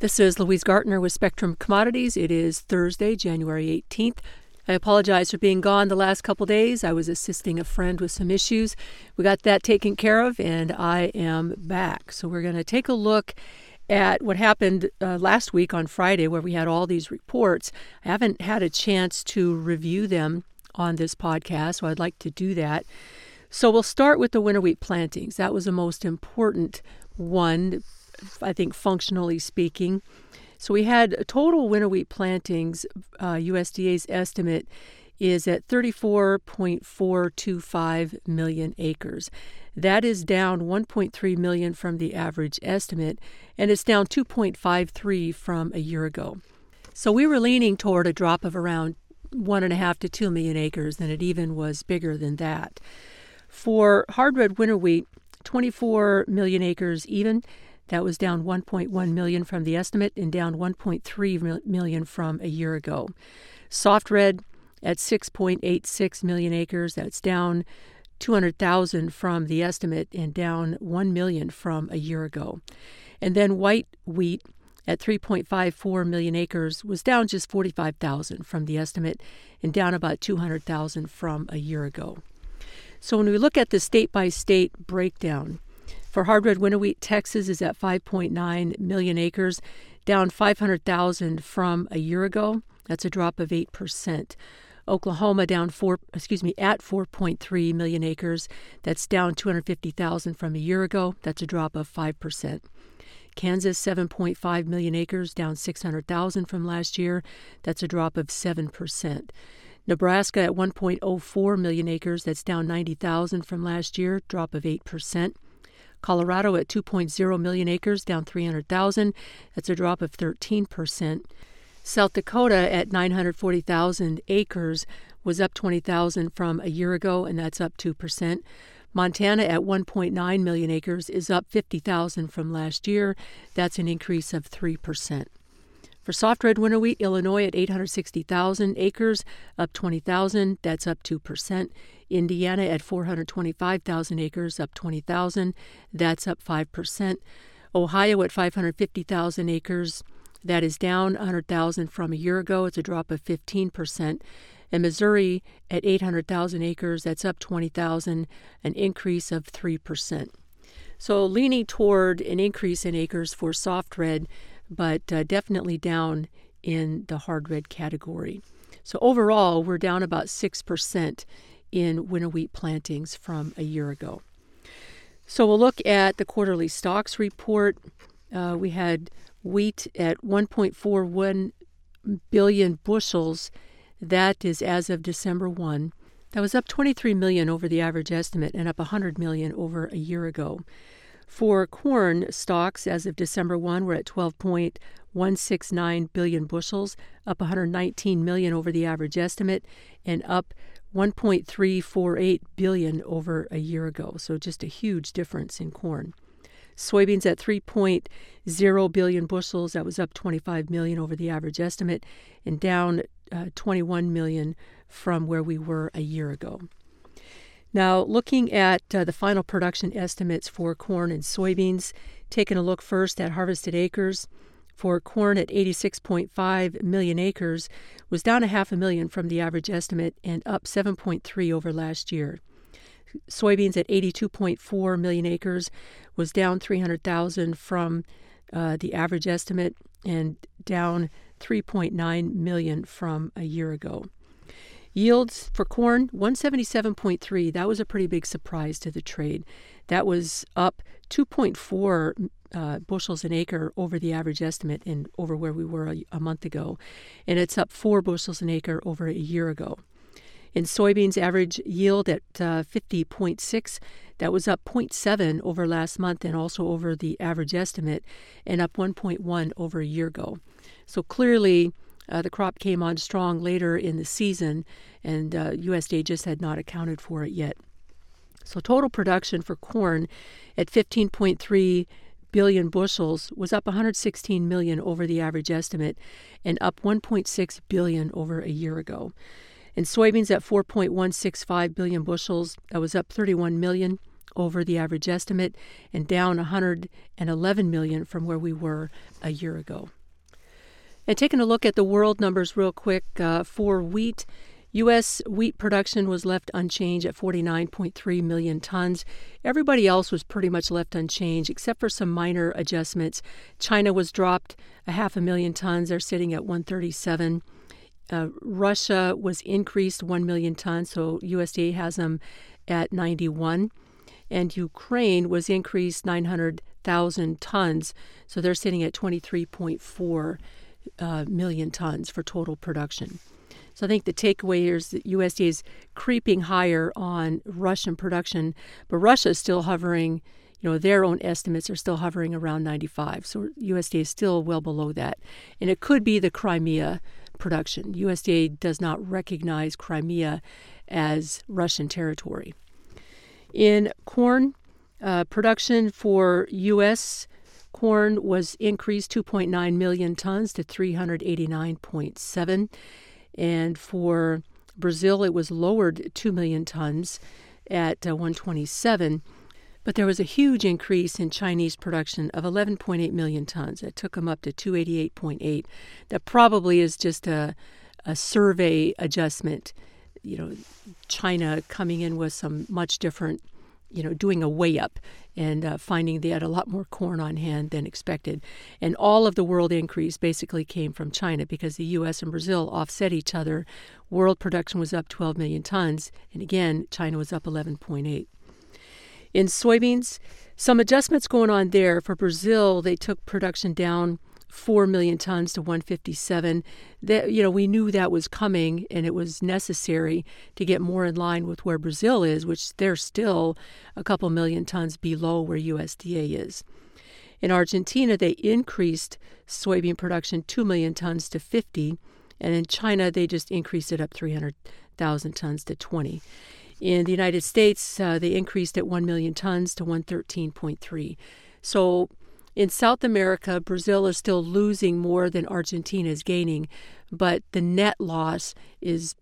This is Louise Gartner with Spectrum Commodities. It is Thursday, January 18th. I apologize for being gone the last couple days. I was assisting a friend with some issues. We got that taken care of, and I am back. So we're going to take a look at what happened last week on Friday, where we had all these reports. I haven't had a chance to review them on this podcast, so I'd like to do that. So we'll start with the winter wheat plantings. That was the most important one, I think, functionally speaking. So we had total winter wheat plantings. USDA's estimate is at 34.425 million acres. That is down 1.3 million from the average estimate, and it's down 2.53 from a year ago. So we were leaning toward a drop of around 1.5 to 2 million acres, and it even was bigger than that. For hard red winter wheat, 24 million acres even. That was down 1.1 million from the estimate and down 1.3 million from a year ago. Soft red at 6.86 million acres. That's down 200,000 from the estimate and down 1 million from a year ago. And then white wheat at 3.54 million acres was down just 45,000 from the estimate and down about 200,000 from a year ago. So when we look at the state-by-state breakdown, for hard red winter wheat, Texas is at 5.9 million acres, down 500,000 from a year ago. That's a drop of 8%. Oklahoma at 4.3 million acres. That's down 250,000 from a year ago. That's a drop of 5%. Kansas, 7.5 million acres, down 600,000 from last year. That's a drop of 7%. Nebraska at 1.04 million acres, that's down 90,000 from last year, drop of 8%. Colorado at 2.0 million acres, down 300,000, that's a drop of 13%. South Dakota at 940,000 acres was up 20,000 from a year ago, and that's up 2%. Montana at 1.9 million acres is up 50,000 from last year, that's an increase of 3%. For soft red winter wheat, Illinois at 860,000 acres, up 20,000, that's up 2%. Indiana at 425,000 acres, up 20,000, that's up 5%. Ohio at 550,000 acres, that is down 100,000 from a year ago, it's a drop of 15%. And Missouri at 800,000 acres, that's up 20,000, an increase of 3%. So leaning toward an increase in acres for soft red, but definitely down in the hard red category. So overall, we're down about 6% in winter wheat plantings from a year ago. So we'll look at the quarterly stocks report. We had wheat at 1.41 billion bushels. That is as of December 1. That was up 23 million over the average estimate and up 100 million over a year ago. For corn stocks, as of December 1, we're at 12.169 billion bushels, up 119 million over the average estimate, and up 1.348 billion over a year ago. So just a huge difference in corn. Soybeans at 3.0 billion bushels, that was up 25 million over the average estimate, and down 21 million from where we were a year ago. Now, looking at the final production estimates for corn and soybeans, taking a look first at harvested acres. For corn at 86.5 million acres was down 500,000 from the average estimate and up 7.3 over last year. Soybeans at 82.4 million acres was down 300,000 from the average estimate and down 3.9 million from a year ago. Yields for corn, 177.3. That was a pretty big surprise to the trade. That was up 2.4 bushels an acre over the average estimate and over where we were a month ago. And it's up 4 bushels an acre over a year ago. In soybeans, average yield at 50.6. That was up 0.7 over last month and also over the average estimate and up 1.1 over a year ago. So clearly, the crop came on strong later in the season, and USDA just had not accounted for it yet. So total production for corn at 15.3 billion bushels was up 116 million over the average estimate and up 1.6 billion over a year ago. And soybeans at 4.165 billion bushels, that was up 31 million over the average estimate and down $111 million from where we were a year ago. And taking a look at the world numbers real quick, for wheat, U.S. wheat production was left unchanged at 49.3 million tons. Everybody else was pretty much left unchanged except for some minor adjustments. China was dropped 500,000 tons. They're sitting at 137. Russia was increased 1 million tons, so USDA has them at 91. And Ukraine was increased 900,000 tons, so they're sitting at 23.4 million tons for total production. So I think the takeaway here is that USDA is creeping higher on Russian production, but Russia is still hovering, their own estimates are still hovering around 95. So USDA is still well below that. And it could be the Crimea production. USDA does not recognize Crimea as Russian territory. In corn, production for U.S. corn was increased 2.9 million tons to 389.7. And for Brazil, it was lowered 2 million tons at 127. But there was a huge increase in Chinese production of 11.8 million tons. It took them up to 288.8. That probably is just a survey adjustment. China coming in with some much different, doing a way up and finding they had a lot more corn on hand than expected. And all of the world increase basically came from China because the U.S. and Brazil offset each other. World production was up 12 million tons. And again, China was up 11.8. In soybeans, some adjustments going on there. For Brazil, they took production down 4 million tons to 157. That, we knew that was coming, and it was necessary to get more in line with where Brazil is, which they're still a couple million tons below where USDA is. In Argentina, they increased soybean production 2 million tons to 50, and in China, they just increased it up 300,000 tons to 20. In the United States, they increased at 1 million tons to 113.3. So in South America, Brazil is still losing more than Argentina is gaining, but the net loss is,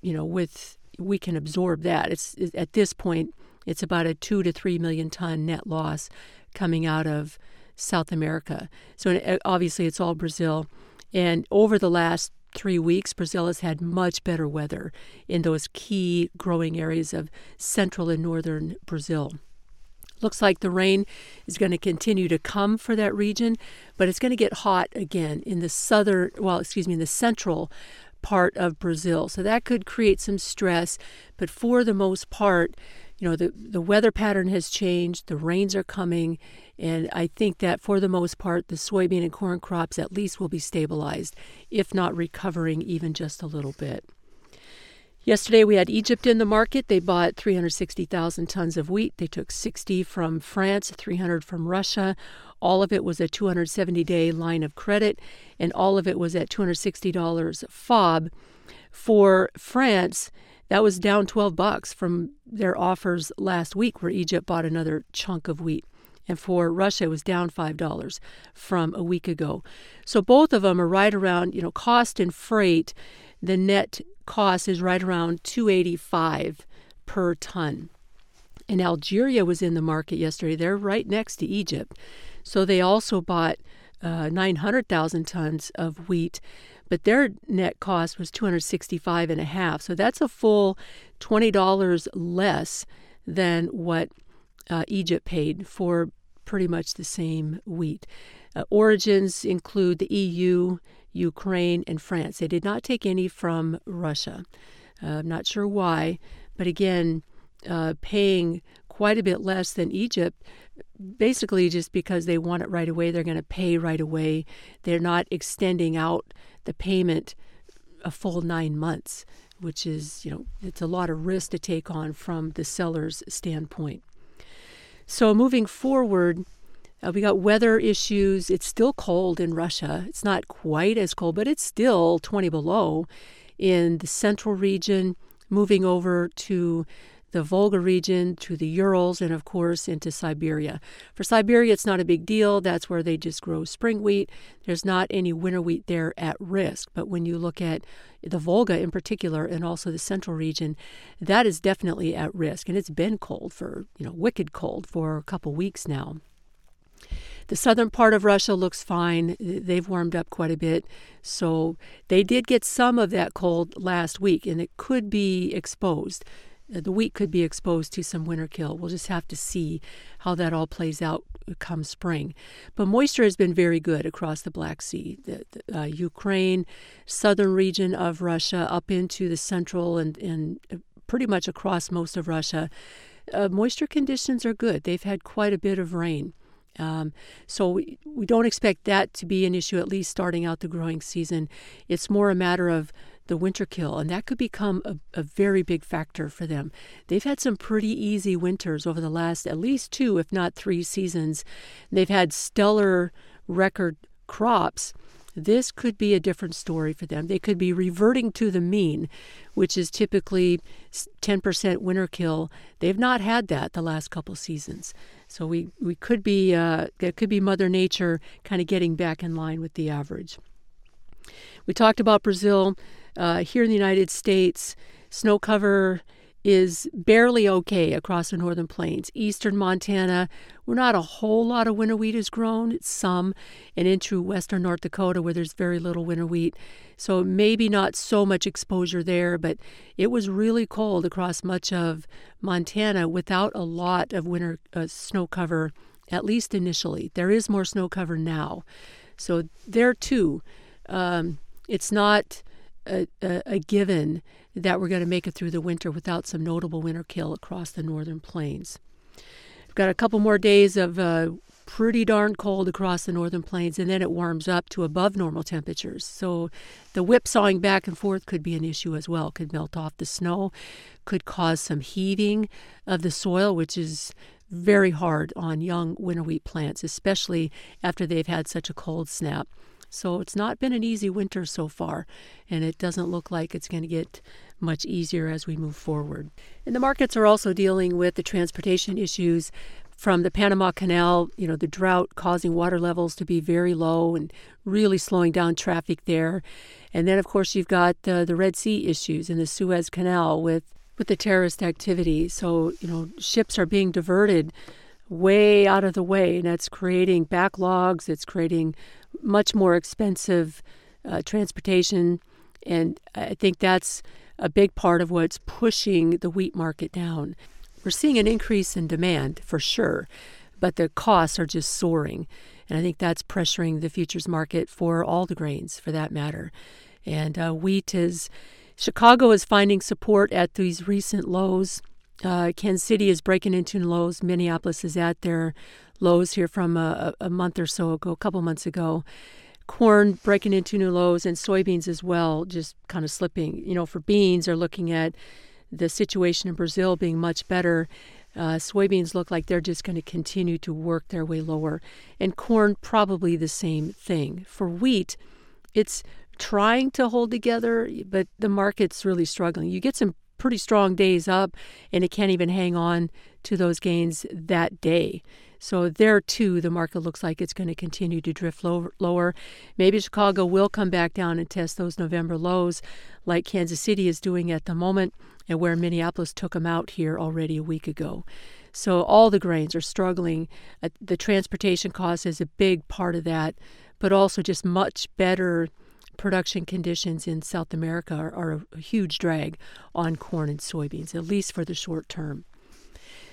we can absorb that. It's at this point, it's about a 2 to 3 million ton net loss coming out of South America. So obviously it's all Brazil. And over the last 3 weeks, Brazil has had much better weather in those key growing areas of central and northern Brazil. Looks like the rain is going to continue to come for that region, but it's going to get hot again in the central part of Brazil. So that could create some stress, but for the most part, the weather pattern has changed, the rains are coming, and I think that for the most part, the soybean and corn crops at least will be stabilized, if not recovering even just a little bit. Yesterday we had Egypt in the market. They bought 360,000 tons of wheat. They took 60 from France, 300 from Russia. All of it was a 270-day line of credit, and all of it was at $260 FOB. For France, that was down $12 from their offers last week, where Egypt bought another chunk of wheat. And for Russia, it was down $5 from a week ago. So both of them are right around, cost and freight. The net cost is right around $285 per ton. And Algeria was in the market yesterday. They're right next to Egypt. So they also bought 900,000 tons of wheat, but their net cost was $265.50. So that's a full $20 less than what Egypt paid for pretty much the same wheat. Origins include the EU, Ukraine, and France. They did not take any from Russia. I'm not sure why, but again, paying quite a bit less than Egypt, basically just because they want it right away. They're going to pay right away. They're not extending out the payment a full 9 months, which is, it's a lot of risk to take on from the seller's standpoint. So moving forward, we got weather issues. It's still cold in Russia. It's not quite as cold, but it's still 20 below in the central region, moving over to the Volga region to the Urals, and of course into Siberia. For Siberia, it's not a big deal. That's where they just grow spring wheat. There's not any winter wheat there at risk. But when you look at the Volga in particular and also the central region, that is definitely at risk. And it's been cold for, wicked cold for a couple weeks now. The southern part of Russia looks fine. They've warmed up quite a bit. So they did get some of that cold last week, and it could be exposed. The wheat could be exposed to some winter kill. We'll just have to see how that all plays out come spring. But moisture has been very good across the Black Sea, the Ukraine, southern region of Russia, up into the central and pretty much across most of Russia. Moisture conditions are good. They've had quite a bit of rain. So we don't expect that to be an issue, at least starting out the growing season. It's more a matter of the winter kill, and that could become a very big factor for them. They've had some pretty easy winters over the last at least 2, if not 3 seasons. They've had stellar record crops. This could be a different story for them. They could be reverting to the mean, which is typically 10% winter kill. They've not had that the last couple seasons. So we could be, that could be Mother Nature kind of getting back in line with the average. We talked about Brazil. Here in the United States, snow cover is barely okay across the northern plains. Eastern Montana, where not a whole lot of winter wheat is grown, it's some, and into western North Dakota where there's very little winter wheat. So maybe not so much exposure there, but it was really cold across much of Montana without a lot of winter snow cover, at least initially. There is more snow cover now. So there too, it's not a given that we're going to make it through the winter without some notable winter kill across the northern plains. We've got a couple more days of pretty darn cold across the northern plains, and then it warms up to above normal temperatures. So the whipsawing back and forth could be an issue as well. Could melt off the snow, could cause some heaving of the soil, which is very hard on young winter wheat plants, especially after they've had such a cold snap. So it's not been an easy winter so far, and it doesn't look like it's going to get much easier as we move forward. And the markets are also dealing with the transportation issues from the Panama Canal, the drought causing water levels to be very low and really slowing down traffic there. And then, of course, you've got the Red Sea issues in the Suez Canal with the terrorist activity. So, ships are being diverted way out of the way, and that's creating backlogs. It's creating much more expensive transportation, and I think that's a big part of what's pushing the wheat market down. We're seeing an increase in demand for sure, but the costs are just soaring, and I think that's pressuring the futures market for all the grains for that matter. And Chicago is finding support at these recent lows. Kansas City is breaking into lows. Minneapolis is at their lows here from a month or so ago, a couple months ago. Corn breaking into new lows, and soybeans as well, just kind of slipping. For beans, they're looking at the situation in Brazil being much better. Soybeans look like they're just going to continue to work their way lower. And corn, probably the same thing. For wheat, it's trying to hold together, but the market's really struggling. You get some pretty strong days up, and it can't even hang on to those gains that day. So there too, the market looks like it's going to continue to drift lower. Maybe Chicago will come back down and test those November lows like Kansas City is doing at the moment, and where Minneapolis took them out here already a week ago. So all the grains are struggling. The transportation cost is a big part of that, but also just much better production conditions in South America are a huge drag on corn and soybeans, at least for the short term.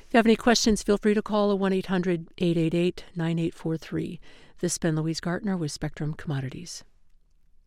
If you have any questions, feel free to call 1-800-888-9843. This has been Louise Gartner with Spectrum Commodities.